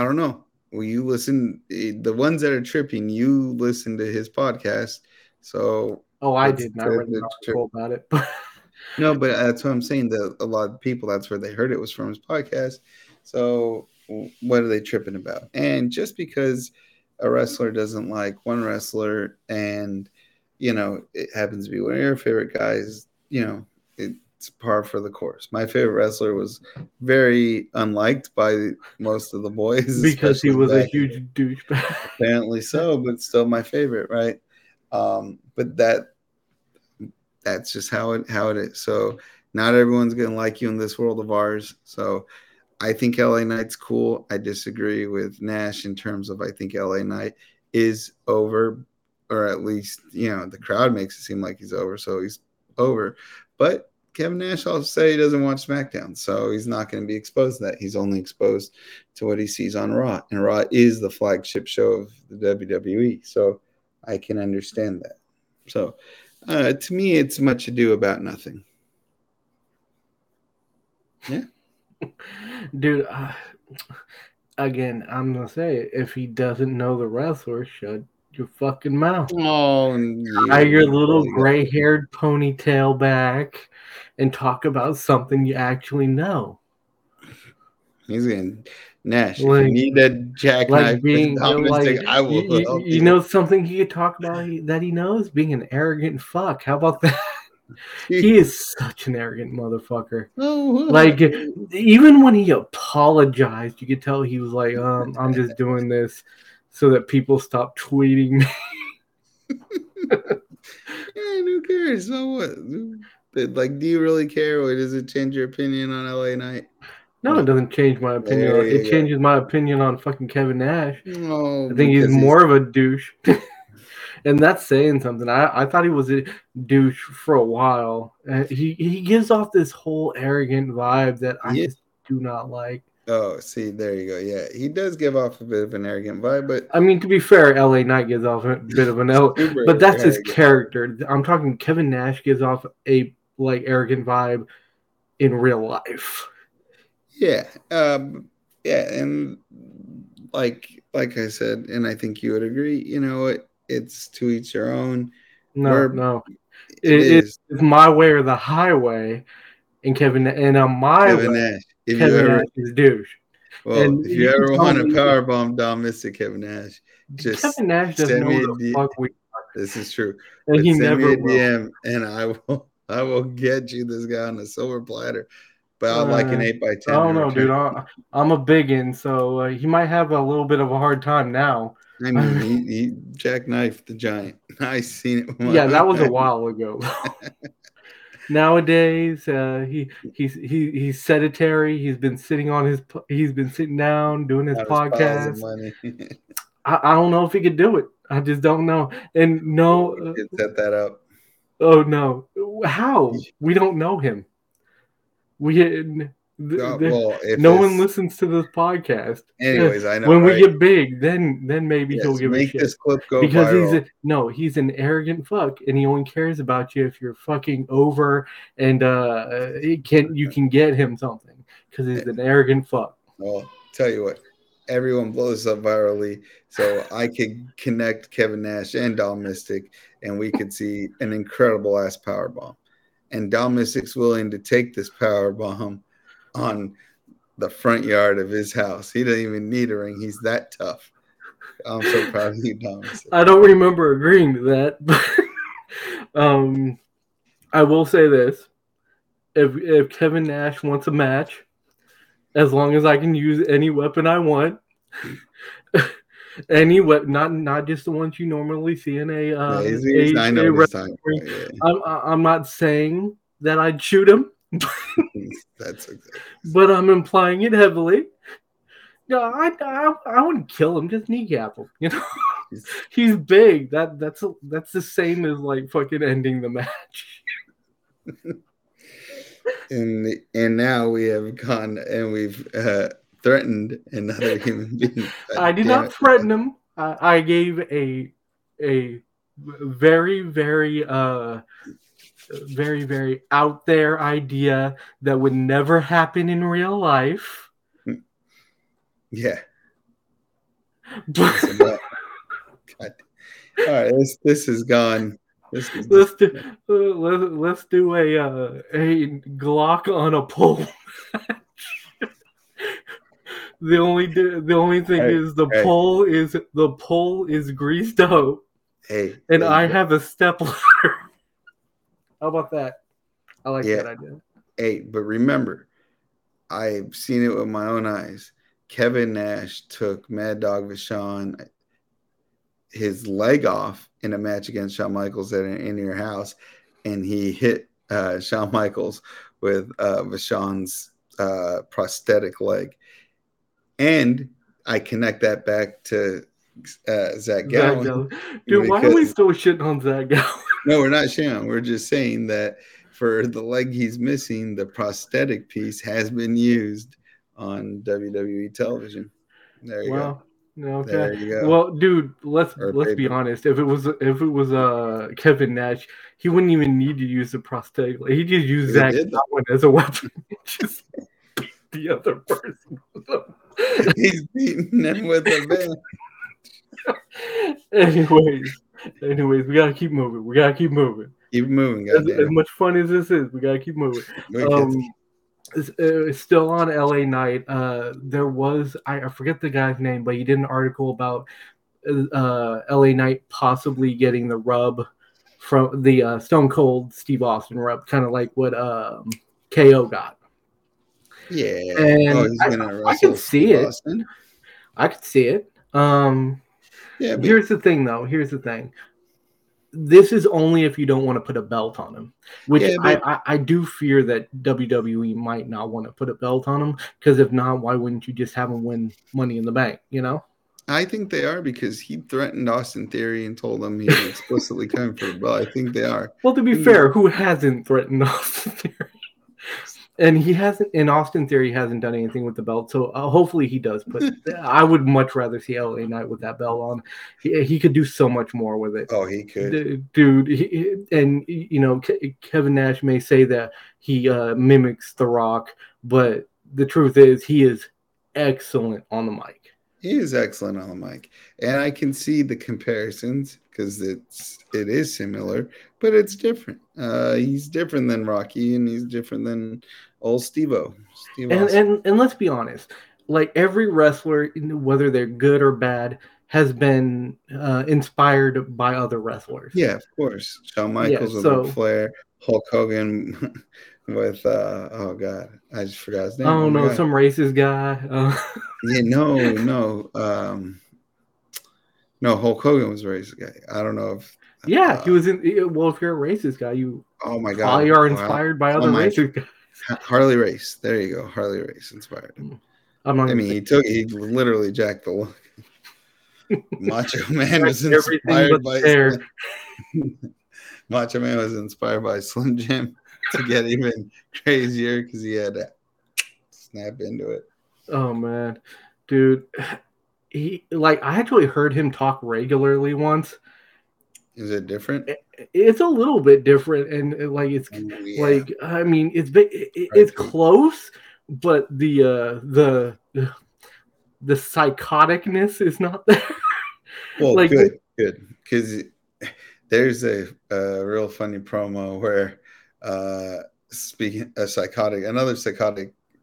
don't know. Well, you listen, the ones that are tripping, you listen to his podcast. So, I did not read an article about it. No, but that's what I'm saying. A lot of people, that's where they heard it was from his podcast. So, what are they tripping about? And just because a wrestler doesn't like one wrestler, and it happens to be one of your favorite guys, it's par for the course. My favorite wrestler was very unliked by most of the boys because he was a huge douchebag. Apparently so, but still my favorite, right? But that's just how it is. So not everyone's gonna like you in this world of ours. So I think LA Knight's cool. I disagree with Nash in terms of I think LA Knight is over, or at least the crowd makes it seem like he's over, so he's over. But Kevin Nash also said he doesn't watch SmackDown, so he's not going to be exposed to that. He's only exposed to what he sees on Raw, and Raw is the flagship show of the WWE, so I can understand that. So to me, it's much ado about nothing. Yeah. Dude, again, I'm going to say it. If he doesn't know the wrestler, shut your fucking mouth. Oh, yeah. Tie your little gray-haired ponytail back and talk about something you actually know. He's in Nash. Like, if you need that jackknife. You know something he could talk about that he knows? Being an arrogant fuck. How about that? He is such an arrogant motherfucker. Oh, like, even when he apologized, you could tell he was like, I'm just doing this so that people stop tweeting me. Man, who cares? So what? Like, do you really care, or does it change your opinion on LA Knight? No, it doesn't change my opinion. It changes my opinion on fucking Kevin Nash. Oh, I think he's more of a douche. And that's saying something. I thought he was a douche for a while. He gives off this whole arrogant vibe that I just do not like. Oh, see, there you go. Yeah, he does give off a bit of an arrogant vibe, but I mean, to be fair, LA Knight gives off a bit of an but that's his character. I'm talking Kevin Nash gives off a arrogant vibe in real life. Yeah, and like I said, and I think you would agree. It's to each your own. No, it's my way or the highway, and Kevin Nash. Kevin Nash is a douche. Well, and if you ever want a power bomb, Dom Mystic Kevin Nash. Just Kevin Nash doesn't know what the fuck we are. This is true. And he never will. DM and I will get you this guy on a silver platter. But I like an 8x10. I don't know, dude. I'm a biggin, so he might have a little bit of a hard time now. I mean, he jackknifed the giant. I seen it. That was a while ago. Nowadays, he's sedentary. He's been sitting on his. He's been sitting down doing his podcast. I don't know if he could do it. I just don't know. And no, set that up. Oh no, how? We don't know him. We No one listens to this podcast. Anyways, I know. When we get big, then maybe he'll give a shit. Make this clip go viral. Because he's an arrogant fuck, and he only cares about you if you're fucking over, and you can get him something because he's an arrogant fuck. Well, tell you what, everyone blows up virally, so I could connect Kevin Nash and Dom Mystic, and we could see an incredible ass power bomb. And Dom Mystic's willing to take this power bomb on the front yard of his house. He doesn't even need a ring. He's that tough. I'm so proud of you, Dom. I don't remember agreeing to that, but I will say this: if Kevin Nash wants a match, as long as I can use any weapon I want, not just the ones you normally see in a. I'm not saying that I'd shoot him. That's okay. But I'm implying it heavily. No, I wouldn't kill him, just kneecap him. He's big. That's the same as like fucking ending the match. And now we have gone and we've threatened another human being. I did not threaten him. I gave a very, very very, very out there idea that would never happen in real life. Yeah. God. All right, this is gone. Let's do a Glock on a pole. The only thing is the pole is greased up. Hey, and I have a stepladder. How about that? I like that idea. Hey, but remember, I've seen it with my own eyes. Kevin Nash took Mad Dog Vachon, his leg off in a match against Shawn Michaels at In Your House, and he hit Shawn Michaels with Vachon's prosthetic leg. And I connect that back to Zach Gowen. Dude, why are we still shitting on Zach Gowen? No, we're not shitting. We're just saying that for the leg he's missing, the prosthetic piece has been used on WWE television. There you go. Okay. There you go. Well, dude, let's be honest. If it was Kevin Nash, he wouldn't even need to use the prosthetic leg. He just used Zach Gowen as a weapon. Just beat the other person with him. He's beating him with a band. Anyways, we gotta keep moving. Keep moving. As much fun as this is, we gotta keep moving. It's still on LA Knight. There was I forget the guy's name, but he did an article about LA Knight possibly getting the rub from the Stone Cold Steve Austin rub, kind of like what KO got. Yeah, and I can see it. I can see it. Yeah, but here's the thing, though. This is only if you don't want to put a belt on him, which I do fear that WWE might not want to put a belt on him, because if not, why wouldn't you just have him win Money in the Bank, I think they are, because he threatened Austin Theory and told him he was explicitly coming for it, but I think they are. Well, to be fair, who hasn't threatened Austin Theory? And he hasn't, and Austin Theory hasn't done anything with the belt, so hopefully he does. But I would much rather see LA Knight with that belt on. He could do so much more with it. Oh, he could, dude. Kevin Nash may say that he mimics The Rock, but the truth is, he is excellent on the mic. He is excellent on the mic, and I can see the comparisons because it is similar, but it's different. He's different than Rocky, and he's different than old Steve-O. And let's be honest, like every wrestler, whether they're good or bad, has been inspired by other wrestlers. Yeah, of course, Shawn Michaels with Ric Flair, Hulk Hogan with I just forgot his name. Oh no, some racist guy. No, Hulk Hogan was a racist guy. I don't know if he was in. Well, if you're a racist guy, you probably are inspired by other racist guys. Harley Race, there you go. Harley Race inspired him. He literally jacked the look. Macho Man was inspired by Macho Man was inspired by Slim Jim to get even crazier because he had snap into it. Oh, man. Dude, I actually heard him talk regularly once. Is it different? It's a little bit different, and it's close, but the psychoticness is not there. Well, good, because there's a real funny promo where another psychotic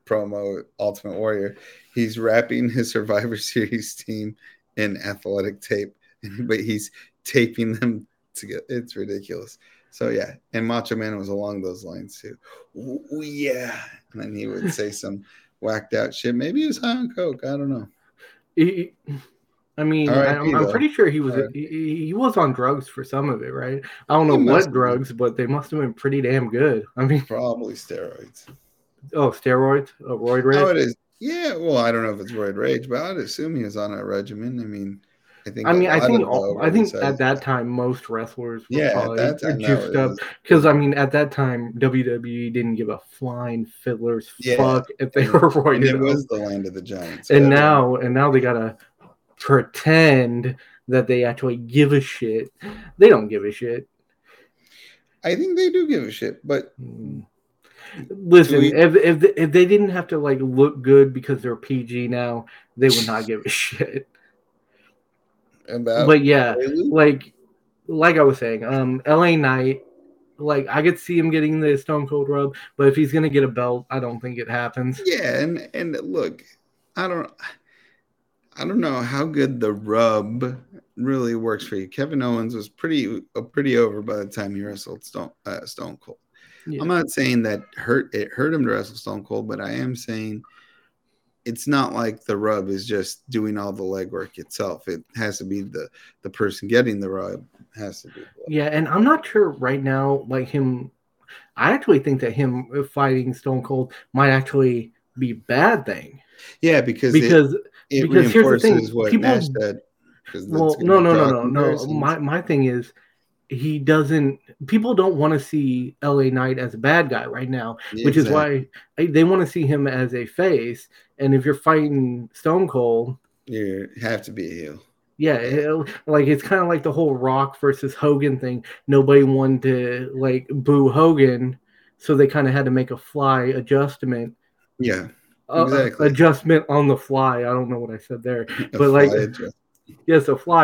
promo, Ultimate Warrior. He's wrapping his Survivor Series team in athletic tape, but he's taping them together. It's ridiculous. So yeah, and Macho Man was along those lines too. Ooh, yeah, and then he would say some whacked out shit. Maybe he was high on coke. I don't know. I'm pretty sure he was. He was on drugs for some of it, right? I don't know what drugs, but they must have been pretty damn good. I mean, probably steroids. Oh, steroids. Oh, roid rage. Oh, it is. Yeah. Well, I don't know if it's roid rage, but I'd assume he was on a regimen. I think at that time most wrestlers were probably juiced up, because at that time WWE didn't give a flying fiddler's fuck if they were roided up. It was the land of the giants. And now they gotta pretend that they actually give a shit. They don't give a shit. I think they do give a shit, but. Listen, if they didn't have to look good because they're PG now, they would not give a shit. But yeah, like I was saying, LA Knight, I could see him getting the Stone Cold rub, but if he's gonna get a belt, I don't think it happens. Yeah, and look, I don't know how good the rub really works for you. Kevin Owens was pretty over by the time he wrestled Stone Cold. Yeah. I'm not saying that it hurt him to wrestle Stone Cold, but I am saying it's not like the rub is just doing all the legwork itself. It has to be the person getting the rub has to be. Yeah, and I'm not sure right now, I actually think that him fighting Stone Cold might actually be a bad thing. Yeah, because here's the thing. What people, Nash said. Well, no. My thing is, people don't want to see LA Knight as a bad guy right now, which is why they want to see him as a face. And if you're fighting Stone Cold, you have to be a heel. Yeah, it's kind of like the whole Rock versus Hogan thing. Nobody wanted to boo Hogan, so they kind of had to make a fly adjustment. Yeah, exactly. Adjustment on the fly. I don't know what I said there, a fly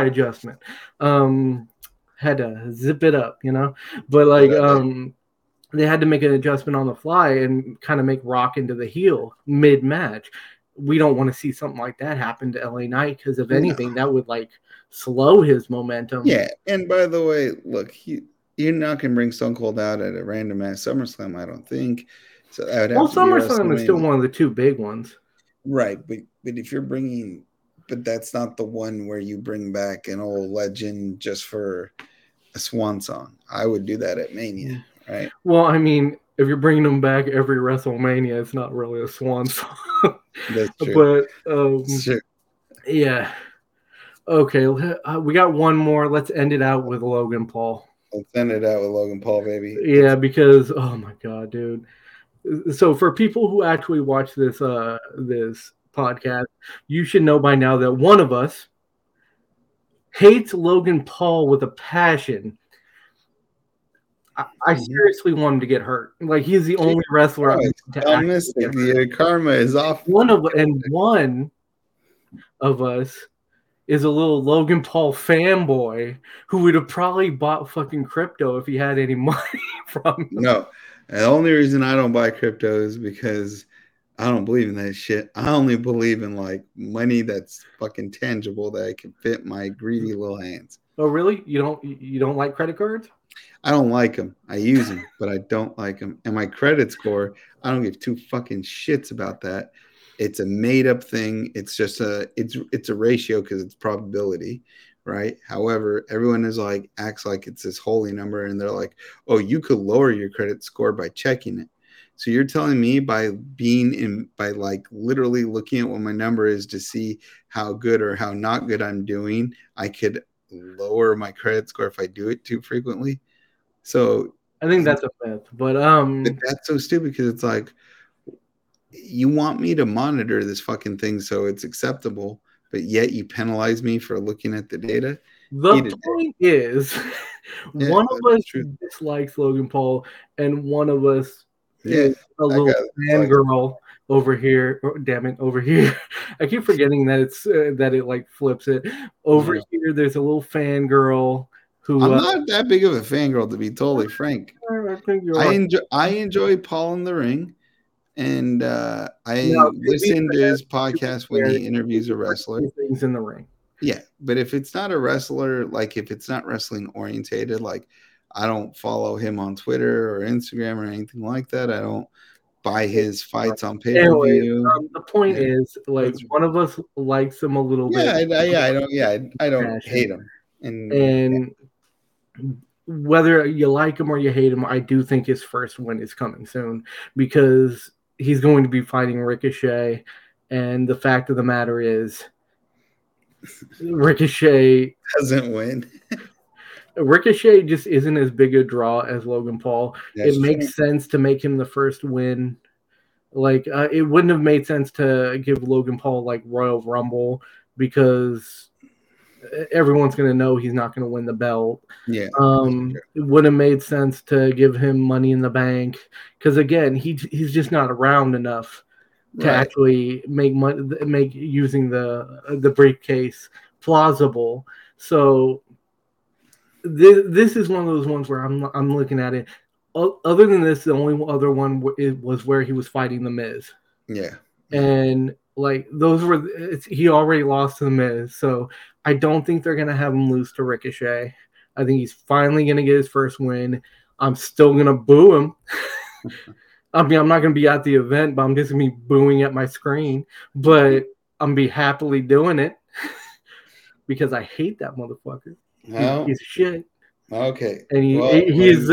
adjustment. Had to zip it up, but they had to make an adjustment on the fly and kind of make Rock into the heel mid-match. We don't want to see something like that happen to LA Knight, because if anything, that would slow his momentum. Yeah, and by the way, look, you're not going to bring Stone Cold out at a random ass SummerSlam, I don't think. So I would have SummerSlam is still one of the two big ones, right? But if you're bringing. But that's not the one where you bring back an old legend just for a swan song. I would do that at Mania, right? Well, if you're bringing them back every WrestleMania, it's not really a swan song. That's true. But, sure. Yeah. Okay, we got one more. Let's end it out with Logan Paul. Let's end it out with Logan Paul, baby. Yeah, because, oh, my God, dude. So for people who actually watch this, this podcast, you should know by now that one of us hates Logan Paul with a passion. I seriously want him to get hurt. He's the only wrestler. The karma is off. One of us is a little Logan Paul fanboy who would have probably bought fucking crypto if he had any money from him. No, the only reason I don't buy crypto is because I don't believe in that shit. I only believe in money that's fucking tangible that I can fit my greedy little hands. Oh, really? You don't like credit cards? I don't like them. I use them, but I don't like them. And my credit score, I don't give two fucking shits about that. It's a made up thing. It's just it's a ratio because it's probability, right? However, everyone is acts like it's this holy number, and they're like, oh, you could lower your credit score by checking it. So you're telling me by literally looking at what my number is to see how good or how not good I'm doing, I could lower my credit score if I do it too frequently. So I think that's a myth, but that's so stupid because it's you want me to monitor this fucking thing so it's acceptable, but yet you penalize me for looking at the data. The point is, one of us dislikes Logan Paul, and one of us is a little fangirl over here. Oh, damn it, over here. I keep forgetting that it's that it like flips it. Over here, there's a little fangirl. Who, I'm not that big of a fangirl, to be totally frank. I think you're right. I enjoy Paul in the Ring, and I listen to his podcast when he interviews a wrestler. Things in the ring. Yeah, but if it's not a wrestler, like if it's not wrestling orientated, like I don't follow him on Twitter or Instagram or anything like that. I don't buy his fights on pay-per-view. The point is, like, one of us likes him a little bit. I don't hate him. And whether you like him or you hate him, I do think his first win is coming soon because he's going to be fighting Ricochet. And the fact of the matter is, Ricochet doesn't win. Ricochet just isn't as big a draw as Logan Paul. It makes sense to make him the first win. Like it wouldn't have made sense to give Logan Paul like Royal Rumble because everyone's going to know he's not going to win the belt. Yeah, it would have made sense to give him Money in the Bank because again, he's just not around enough to actually make money, make using the briefcase plausible. So this is one of those ones where I'm looking at it. Other than this, the only other one was where he was fighting The Miz. Yeah, and like those were he already lost to The Miz, so I don't think they're gonna have him lose to Ricochet. I think he's finally gonna get his first win. I'm still gonna boo him. I mean, I'm not going to be at the event, but I'm just going to be booing at my screen. But I'm going to be happily doing it because I hate that motherfucker. No. He's shit. Okay. And he is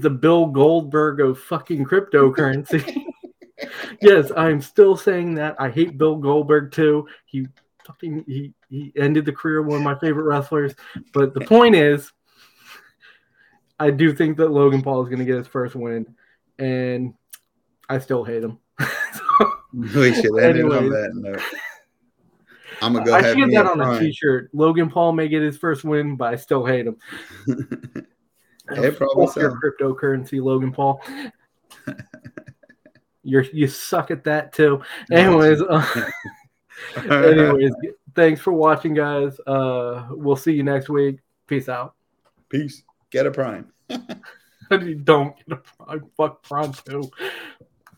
the Bill Goldberg of fucking cryptocurrency. Yes, I'm still saying that. I hate Bill Goldberg too. He ended the career of one of my favorite wrestlers. But the point is, I do think that Logan Paul is going to get his first win. And I still hate him. So, we should end it on that note. I'm going to go ahead and get that on a t-shirt. Logan Paul may get his first win, but I still hate him. Your cryptocurrency, Logan Paul. You suck at that, too. Anyways, thanks for watching, guys. We'll see you next week. Peace out. Peace. Get a prime. You don't get a prime. Fuck prime too.